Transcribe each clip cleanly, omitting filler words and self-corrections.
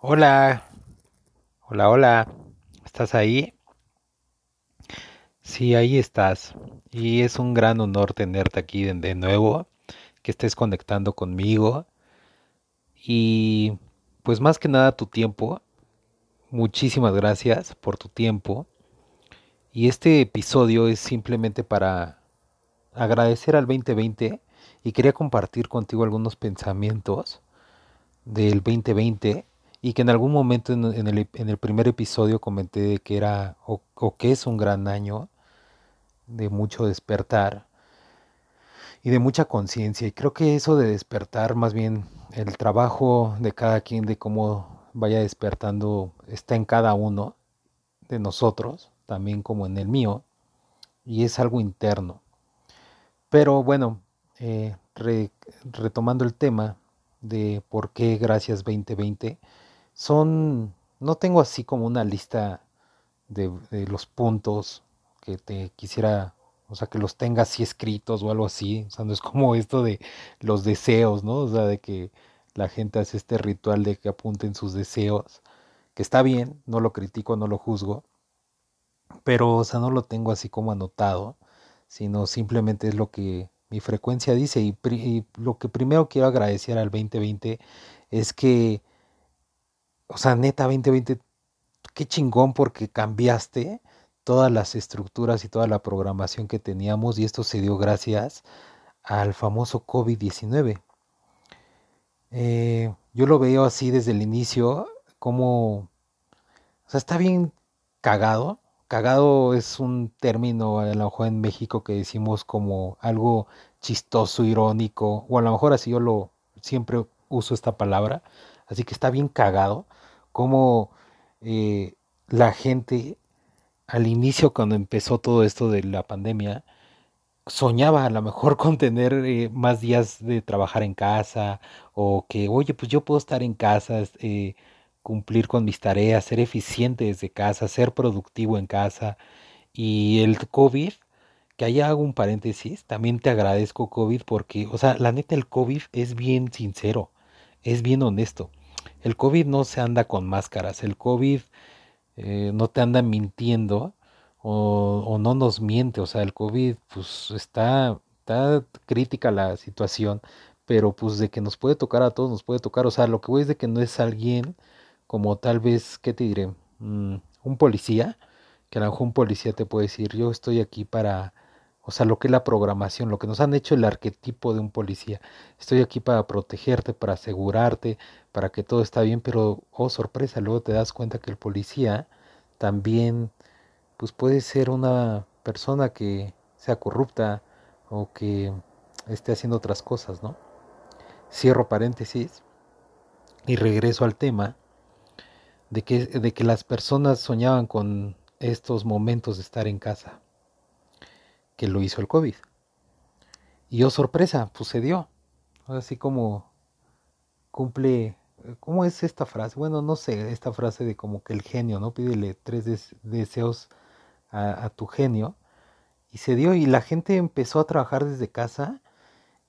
Hola, hola, hola, ¿estás ahí? Sí, ahí estás. Y es un gran honor tenerte aquí de nuevo, que estés conectando conmigo y pues más que nada tu tiempo. Muchísimas gracias por tu tiempo. Y este episodio es simplemente para agradecer al 2020 y quería compartir contigo algunos pensamientos del 2020 y que en algún momento en el primer episodio comenté de que era o que es un gran año de mucho despertar y de mucha conciencia. Y creo que eso de despertar, más bien el trabajo de cada quien, de cómo vaya despertando, está en cada uno de nosotros, también como en el mío, y es algo interno. Pero bueno, retomando el tema de por qué gracias 2020, no tengo así como una lista de los puntos que te quisiera, o sea, que los tengas así escritos o algo así, o sea, no es como esto de los deseos, ¿no? O sea, de que la gente hace este ritual de que apunten sus deseos, que está bien, no lo critico, no lo juzgo, pero, o sea, no lo tengo así como anotado, sino simplemente es lo que mi frecuencia dice y lo que primero quiero agradecer al 2020 es que, o sea, neta 2020, qué chingón porque cambiaste todas las estructuras y toda la programación que teníamos y esto se dio gracias al famoso COVID-19. Yo lo veo así desde el inicio, como, o sea, está bien cagado. Cagado es un término, a lo mejor en México, que decimos como algo chistoso, irónico, o a lo mejor así siempre uso esta palabra, así que está bien cagado, como la gente al inicio cuando empezó todo esto de la pandemia, soñaba a lo mejor con tener más días de trabajar en casa, o que, oye, pues yo puedo estar en casa, cumplir con mis tareas, ser eficiente desde casa, ser productivo en casa. Y el COVID, que ahí hago un paréntesis, también te agradezco COVID porque, o sea, la neta el COVID es bien sincero, es bien honesto. El COVID no se anda con máscaras, el COVID no te anda mintiendo o no nos miente, o sea, el COVID pues está crítica la situación, pero pues de que nos puede tocar a todos, nos puede tocar, o sea, lo que voy es de que no es alguien como tal vez, ¿qué te diré? Un policía, que a lo mejor un policía te puede decir, yo estoy aquí para, o sea, lo que es la programación, lo que nos han hecho el arquetipo de un policía, estoy aquí para protegerte, para asegurarte, para que todo está bien, pero, oh sorpresa, luego te das cuenta que el policía también, pues puede ser una persona que sea corrupta o que esté haciendo otras cosas, ¿no? Cierro paréntesis y regreso al tema de que las personas soñaban con estos momentos de estar en casa, que lo hizo el COVID. Y oh sorpresa, pues se dio. Así como cumple, ¿cómo es esta frase? Bueno, no sé, esta frase de como que el genio, ¿no? Pídele tres deseos a tu genio. Y se dio, y la gente empezó a trabajar desde casa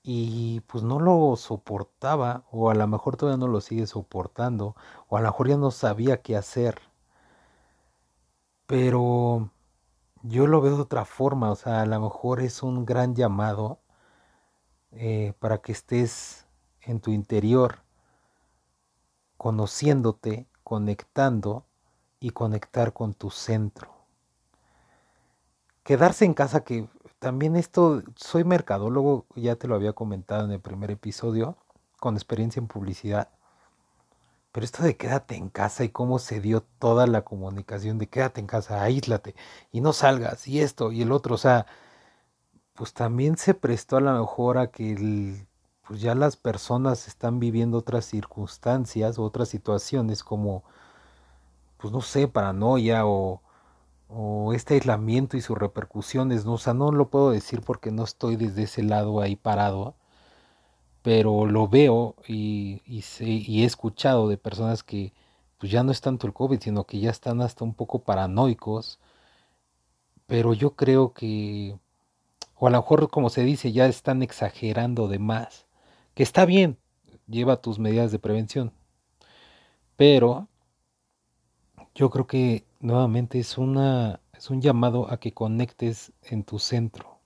y pues no lo soportaba, o a lo mejor todavía no lo sigue soportando, o a lo mejor ya no sabía qué hacer. Pero yo lo veo de otra forma, o sea, a lo mejor es un gran llamado para que estés en tu interior, conociéndote, conectando y conectar con tu centro. Quedarse en casa, que también esto, soy mercadólogo, ya te lo había comentado en el primer episodio, con experiencia en publicidad, pero esto de quédate en casa y cómo se dio toda la comunicación de quédate en casa, aíslate y no salgas y esto y el otro, o sea, pues también se prestó a lo mejor a que pues ya las personas están viviendo otras circunstancias, otras situaciones como, pues no sé, paranoia o este aislamiento y sus repercusiones, ¿no? O sea, no lo puedo decir porque no estoy desde ese lado ahí parado, pero lo veo y he escuchado de personas que pues ya no es tanto el COVID, sino que ya están hasta un poco paranoicos, pero yo creo que, o a lo mejor como se dice, ya están exagerando de más, que está bien, lleva tus medidas de prevención, Pero yo creo que nuevamente es un llamado a que conectes en tu centro.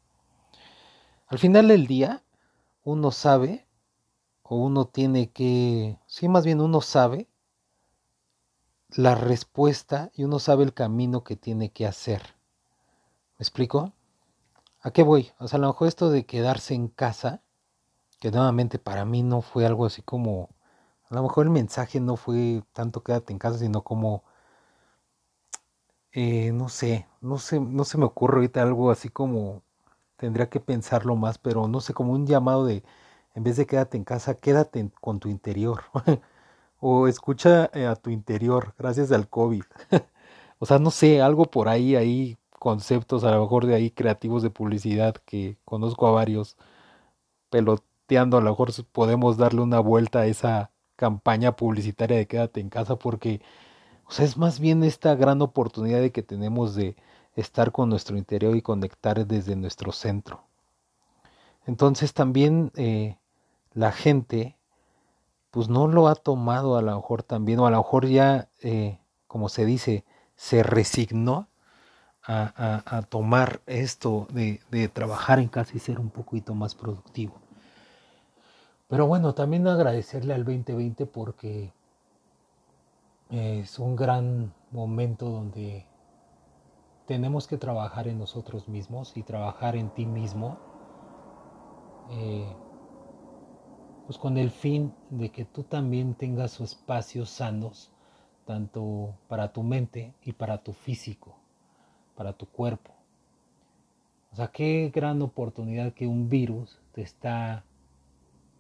Al final del día, uno sabe, o uno tiene que, sí, más bien uno sabe la respuesta y uno sabe el camino que tiene que hacer. ¿Me explico? ¿A qué voy? O sea, a lo mejor esto de quedarse en casa, que nuevamente para mí no fue algo así como, a lo mejor el mensaje no fue tanto quédate en casa, sino como, no se me ocurre ahorita algo así como, tendría que pensarlo más, pero no sé, como un llamado de, en vez de quédate en casa, quédate con tu interior. O escucha a tu interior, gracias al COVID. O sea, no sé, algo por ahí, hay conceptos a lo mejor de ahí creativos de publicidad que conozco a varios peloteando, a lo mejor podemos darle una vuelta a esa campaña publicitaria de quédate en casa porque, o sea, es más bien esta gran oportunidad de que tenemos de estar con nuestro interior y conectar desde nuestro centro. Entonces también la gente pues no lo ha tomado a lo mejor también, o a lo mejor ya, como se dice, se resignó a tomar esto de trabajar en casa y ser un poquito más productivo. Pero bueno, también agradecerle al 2020 porque es un gran momento donde tenemos que trabajar en nosotros mismos y trabajar en ti mismo. Pues con el fin de que tú también tengas espacios sanos, tanto para tu mente y para tu físico, para tu cuerpo. O sea, qué gran oportunidad que un virus te está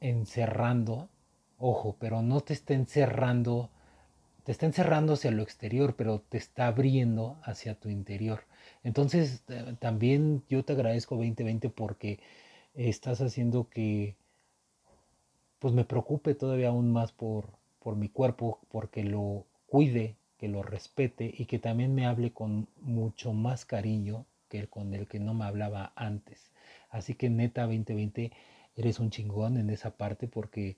encerrando, ojo, pero no te está encerrando, te está encerrando hacia lo exterior, pero te está abriendo hacia tu interior. Entonces, también yo te agradezco 2020 porque estás haciendo que pues me preocupe todavía aún más por mi cuerpo, porque lo cuide, que lo respete y que también me hable con mucho más cariño que con el que no me hablaba antes. Así que neta 2020, eres un chingón en esa parte porque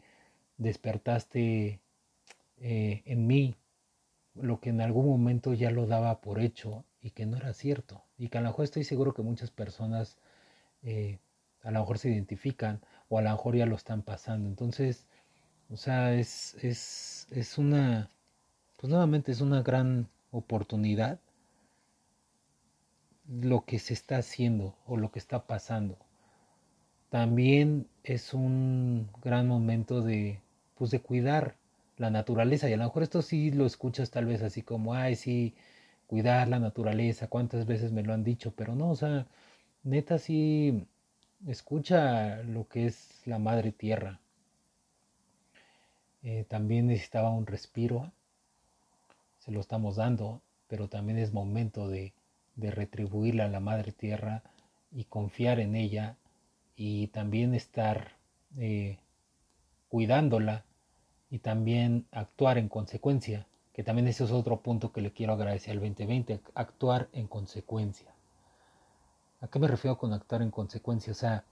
despertaste en mí lo que en algún momento ya lo daba por hecho y que no era cierto. Y que a lo mejor estoy seguro que muchas personas a lo mejor se identifican o a lo mejor ya lo están pasando. Entonces, o sea, es una, pues nuevamente es una gran oportunidad lo que se está haciendo o lo que está pasando. También es un gran momento de, pues de cuidar la naturaleza. Y a lo mejor esto sí lo escuchas tal vez así como, ay, sí, cuidar la naturaleza, cuántas veces me lo han dicho, pero no, o sea, neta sí. Escucha lo que es la madre tierra. También necesitaba un respiro. Se lo estamos dando, pero también es momento de retribuirle a la madre tierra y confiar en ella y también estar cuidándola y también actuar en consecuencia, que también ese es otro punto que le quiero agradecer al 2020, actuar en consecuencia. ¿A qué me refiero con actuar en consecuencia? O sea,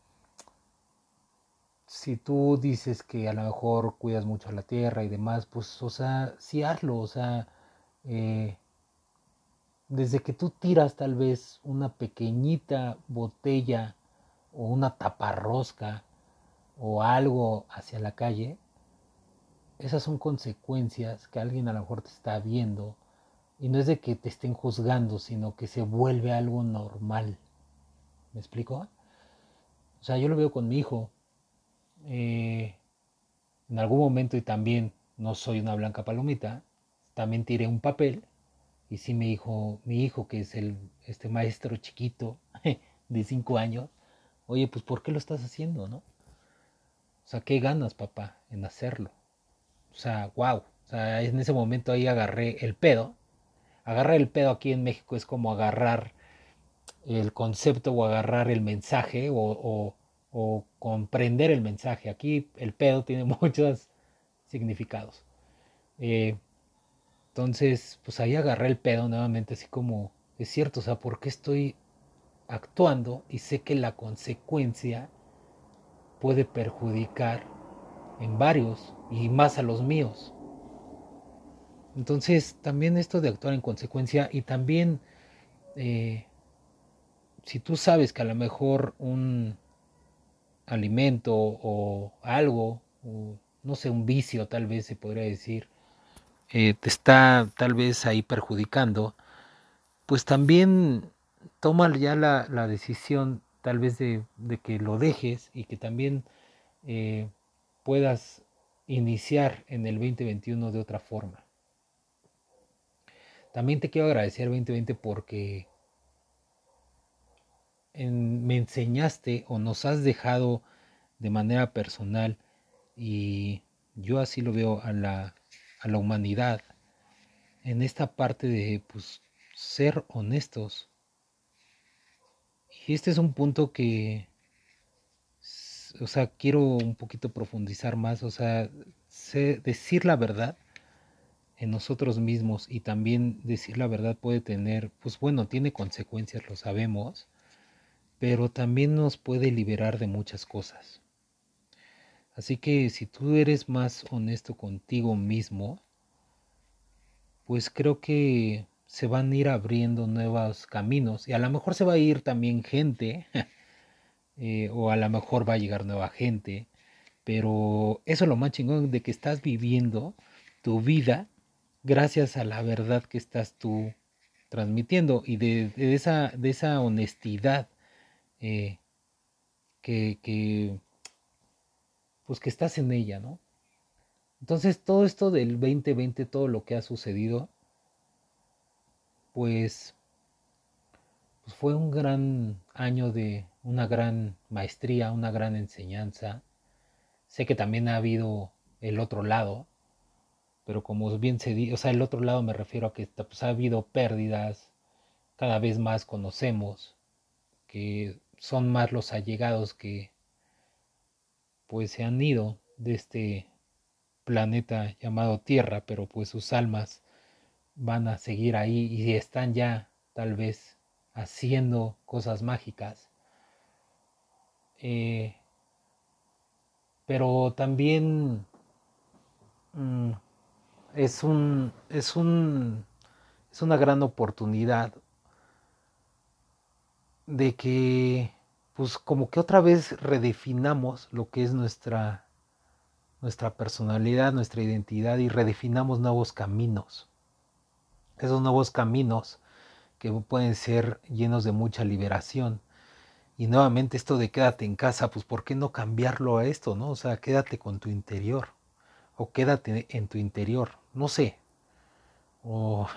si tú dices que a lo mejor cuidas mucho a la tierra y demás, pues, o sea, sí hazlo. O sea, desde que tú tiras tal vez una pequeñita botella o una taparrosca o algo hacia la calle, esas son consecuencias que alguien a lo mejor te está viendo y no es de que te estén juzgando, sino que se vuelve algo normal. ¿Me explico? O sea, yo lo veo con mi hijo. En algún momento, y también no soy una blanca palomita, también tiré un papel. Y sí mi hijo, que es este maestro chiquito de 5 años, oye, pues ¿por qué lo estás haciendo, no? O sea, ¿qué ganas, papá, en hacerlo? O sea, wow. O sea, en ese momento ahí agarré el pedo. Agarrar el pedo aquí en México es como agarrar el concepto o agarrar el mensaje o comprender el mensaje. Aquí el pedo tiene muchos significados. Entonces, pues ahí agarré el pedo nuevamente, así como, es cierto, o sea, ¿por qué estoy actuando? Y sé que la consecuencia puede perjudicar en varios y más a los míos. Entonces, también esto de actuar en consecuencia y también si tú sabes que a lo mejor un alimento o algo, o, no sé, un vicio tal vez se podría decir, te está tal vez ahí perjudicando, pues también toma ya la decisión tal vez de que lo dejes y que también puedas iniciar en el 2021 de otra forma. También te quiero agradecer 2020 porque me enseñaste o nos has dejado de manera personal, y yo así lo veo, a la humanidad en esta parte de pues, ser honestos. Y este es un punto que, o sea, quiero un poquito profundizar más, o sea, decir la verdad en nosotros mismos, y también decir la verdad puede tener, pues bueno, tiene consecuencias, lo sabemos, pero también nos puede liberar de muchas cosas. Así que si tú eres más honesto contigo mismo, pues creo que se van a ir abriendo nuevos caminos, y a lo mejor se va a ir también gente, o a lo mejor va a llegar nueva gente, pero eso es lo más chingón de que estás viviendo tu vida gracias a la verdad que estás tú transmitiendo, y de esa honestidad que estás en ella, ¿no? Entonces, todo esto del 2020, todo lo que ha sucedido, pues fue un gran año de una gran maestría, una gran enseñanza. Sé que también ha habido el otro lado, pero como bien se dice, o sea, el otro lado me refiero a que pues, ha habido pérdidas, cada vez más conocemos que son más los allegados que pues se han ido de este planeta llamado Tierra, pero pues sus almas van a seguir ahí y están ya tal vez haciendo cosas mágicas. Pero también es una gran oportunidad de que pues como que otra vez redefinamos lo que es nuestra personalidad, nuestra identidad, y redefinamos nuevos caminos. Esos nuevos caminos que pueden ser llenos de mucha liberación. Y nuevamente esto de quédate en casa, pues ¿por qué no cambiarlo a esto, no? O sea, quédate con tu interior, o quédate en tu interior, no sé. O,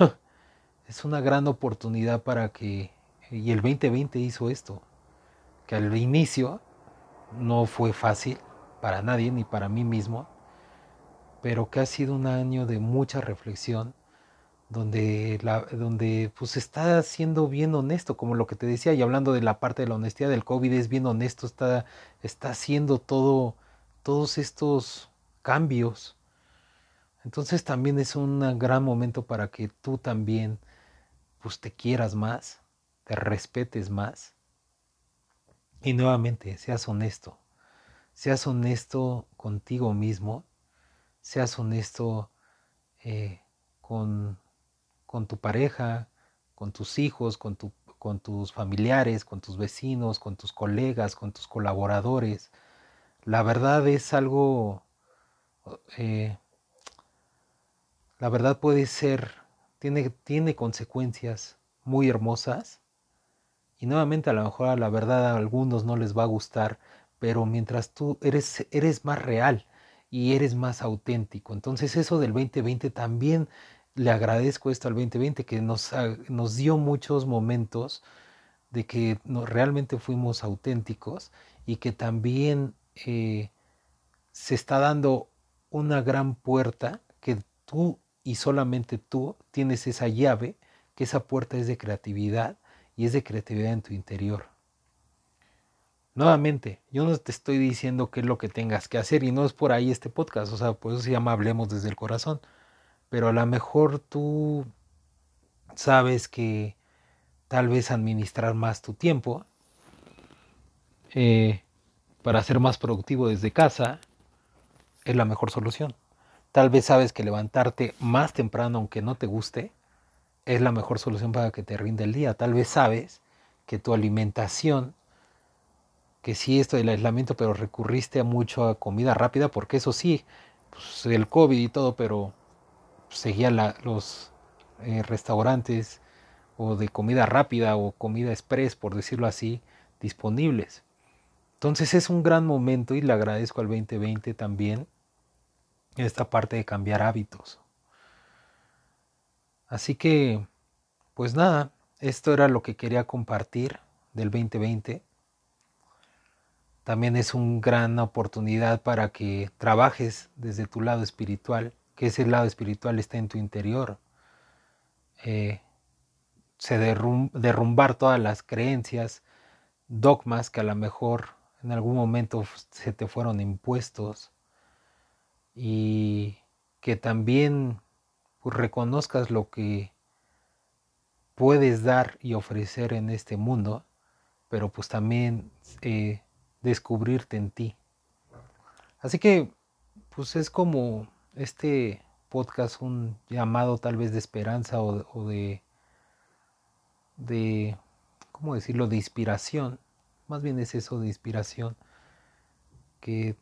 es una gran oportunidad para que, y el 2020 hizo esto, que al inicio no fue fácil para nadie, ni para mí mismo, pero que ha sido un año de mucha reflexión, donde pues está siendo bien honesto, como lo que te decía, y hablando de la parte de la honestidad del COVID, es bien honesto, está haciendo todos estos cambios. Entonces también es un gran momento para que tú también pues te quieras más, te respetes más, y nuevamente seas honesto contigo mismo, seas honesto con tu pareja, con tus hijos, con tus familiares, con tus vecinos, con tus colegas, con tus colaboradores. La verdad es algo, la verdad puede ser, tiene consecuencias muy hermosas. Y nuevamente a lo mejor a la verdad a algunos no les va a gustar, pero mientras tú eres más real y eres más auténtico. Entonces eso del 2020 también le agradezco esto al 2020, que nos dio muchos momentos de que realmente fuimos auténticos, y que también se está dando una gran puerta que tú y solamente tú tienes esa llave, que esa puerta es de creatividad. Y es de creatividad en tu interior. Nuevamente, yo no te estoy diciendo qué es lo que tengas que hacer, y no es por ahí este podcast, o sea, por eso se llama Hablemos desde el Corazón. Pero a lo mejor tú sabes que tal vez administrar más tu tiempo para ser más productivo desde casa es la mejor solución. Tal vez sabes que levantarte más temprano, aunque no te guste, es la mejor solución para que te rinda el día. Tal vez sabes que tu alimentación, que sí, esto del aislamiento, pero recurriste mucho a comida rápida, porque eso sí, pues el COVID y todo, pero seguía los restaurantes o de comida rápida o comida express, por decirlo así, disponibles. Entonces es un gran momento y le agradezco al 2020 también esta parte de cambiar hábitos. Así que, pues nada, esto era lo que quería compartir del 2020. También es una gran oportunidad para que trabajes desde tu lado espiritual, que ese lado espiritual está en tu interior. Derrumbar todas las creencias, dogmas que a lo mejor en algún momento se te fueron impuestos, y que también pues, reconozcas lo que puedes dar y ofrecer en este mundo, pero pues también descubrirte en ti. Así que pues es como este podcast, un llamado tal vez de esperanza o de ¿cómo decirlo?, de inspiración. Más bien es eso, de inspiración, que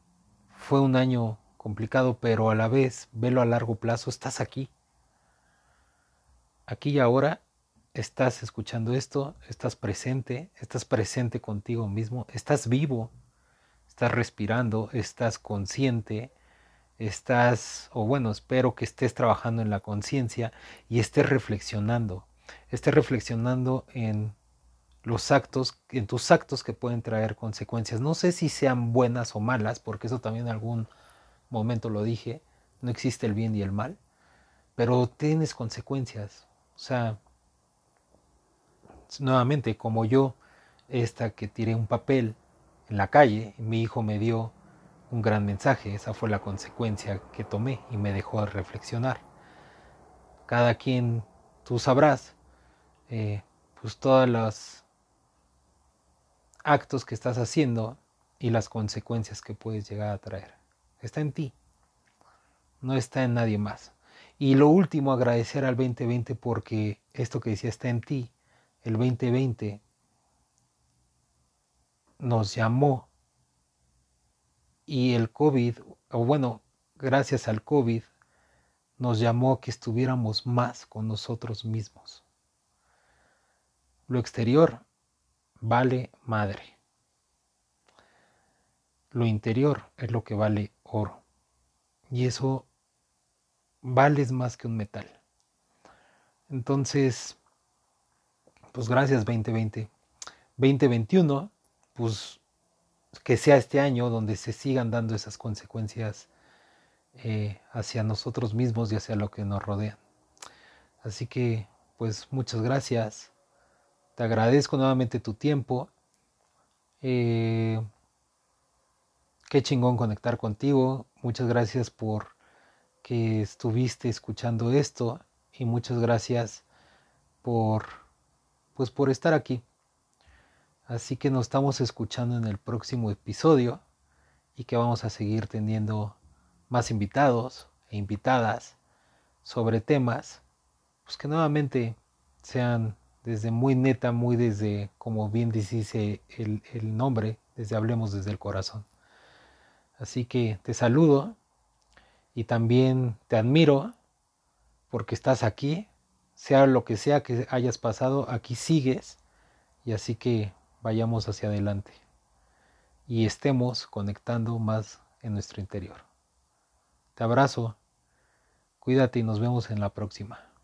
fue un año complicado, pero a la vez, velo a largo plazo, estás aquí. Aquí y ahora estás escuchando esto, estás presente contigo mismo, estás vivo, estás respirando, estás consciente, espero que estés trabajando en la conciencia y estés reflexionando en los actos, en tus actos que pueden traer consecuencias. No sé si sean buenas o malas, porque eso también en algún momento lo dije, no existe el bien y el mal, pero tienes consecuencias. O sea, nuevamente, como yo, esta que tiré un papel en la calle, mi hijo me dio un gran mensaje, esa fue la consecuencia que tomé y me dejó reflexionar. Cada quien, tú sabrás, pues todas las actos que estás haciendo y las consecuencias que puedes llegar a traer. Está en ti, no está en nadie más. Y lo último, agradecer al 2020, porque esto que decía, está en ti. El 2020 nos llamó y el COVID, gracias al COVID, nos llamó a que estuviéramos más con nosotros mismos. Lo exterior vale madre. Lo interior es lo que vale oro. Y eso vales más que un metal. Entonces, pues gracias 2020. 2021, pues que sea este año donde se sigan dando esas consecuencias hacia nosotros mismos y hacia lo que nos rodean. Así que, pues muchas gracias. Te agradezco nuevamente tu tiempo. Qué chingón conectar contigo. Muchas gracias por que estuviste escuchando esto. Y muchas gracias por estar aquí. Así que nos estamos escuchando en el próximo episodio. Y que vamos a seguir teniendo más invitados e invitadas sobre temas pues que nuevamente sean desde muy neta, muy desde, como bien dice el nombre, desde Hablemos desde el Corazón. Así que te saludo y también te admiro porque estás aquí, sea lo que sea que hayas pasado, aquí sigues, y así que vayamos hacia adelante y estemos conectando más en nuestro interior. Te abrazo, cuídate y nos vemos en la próxima.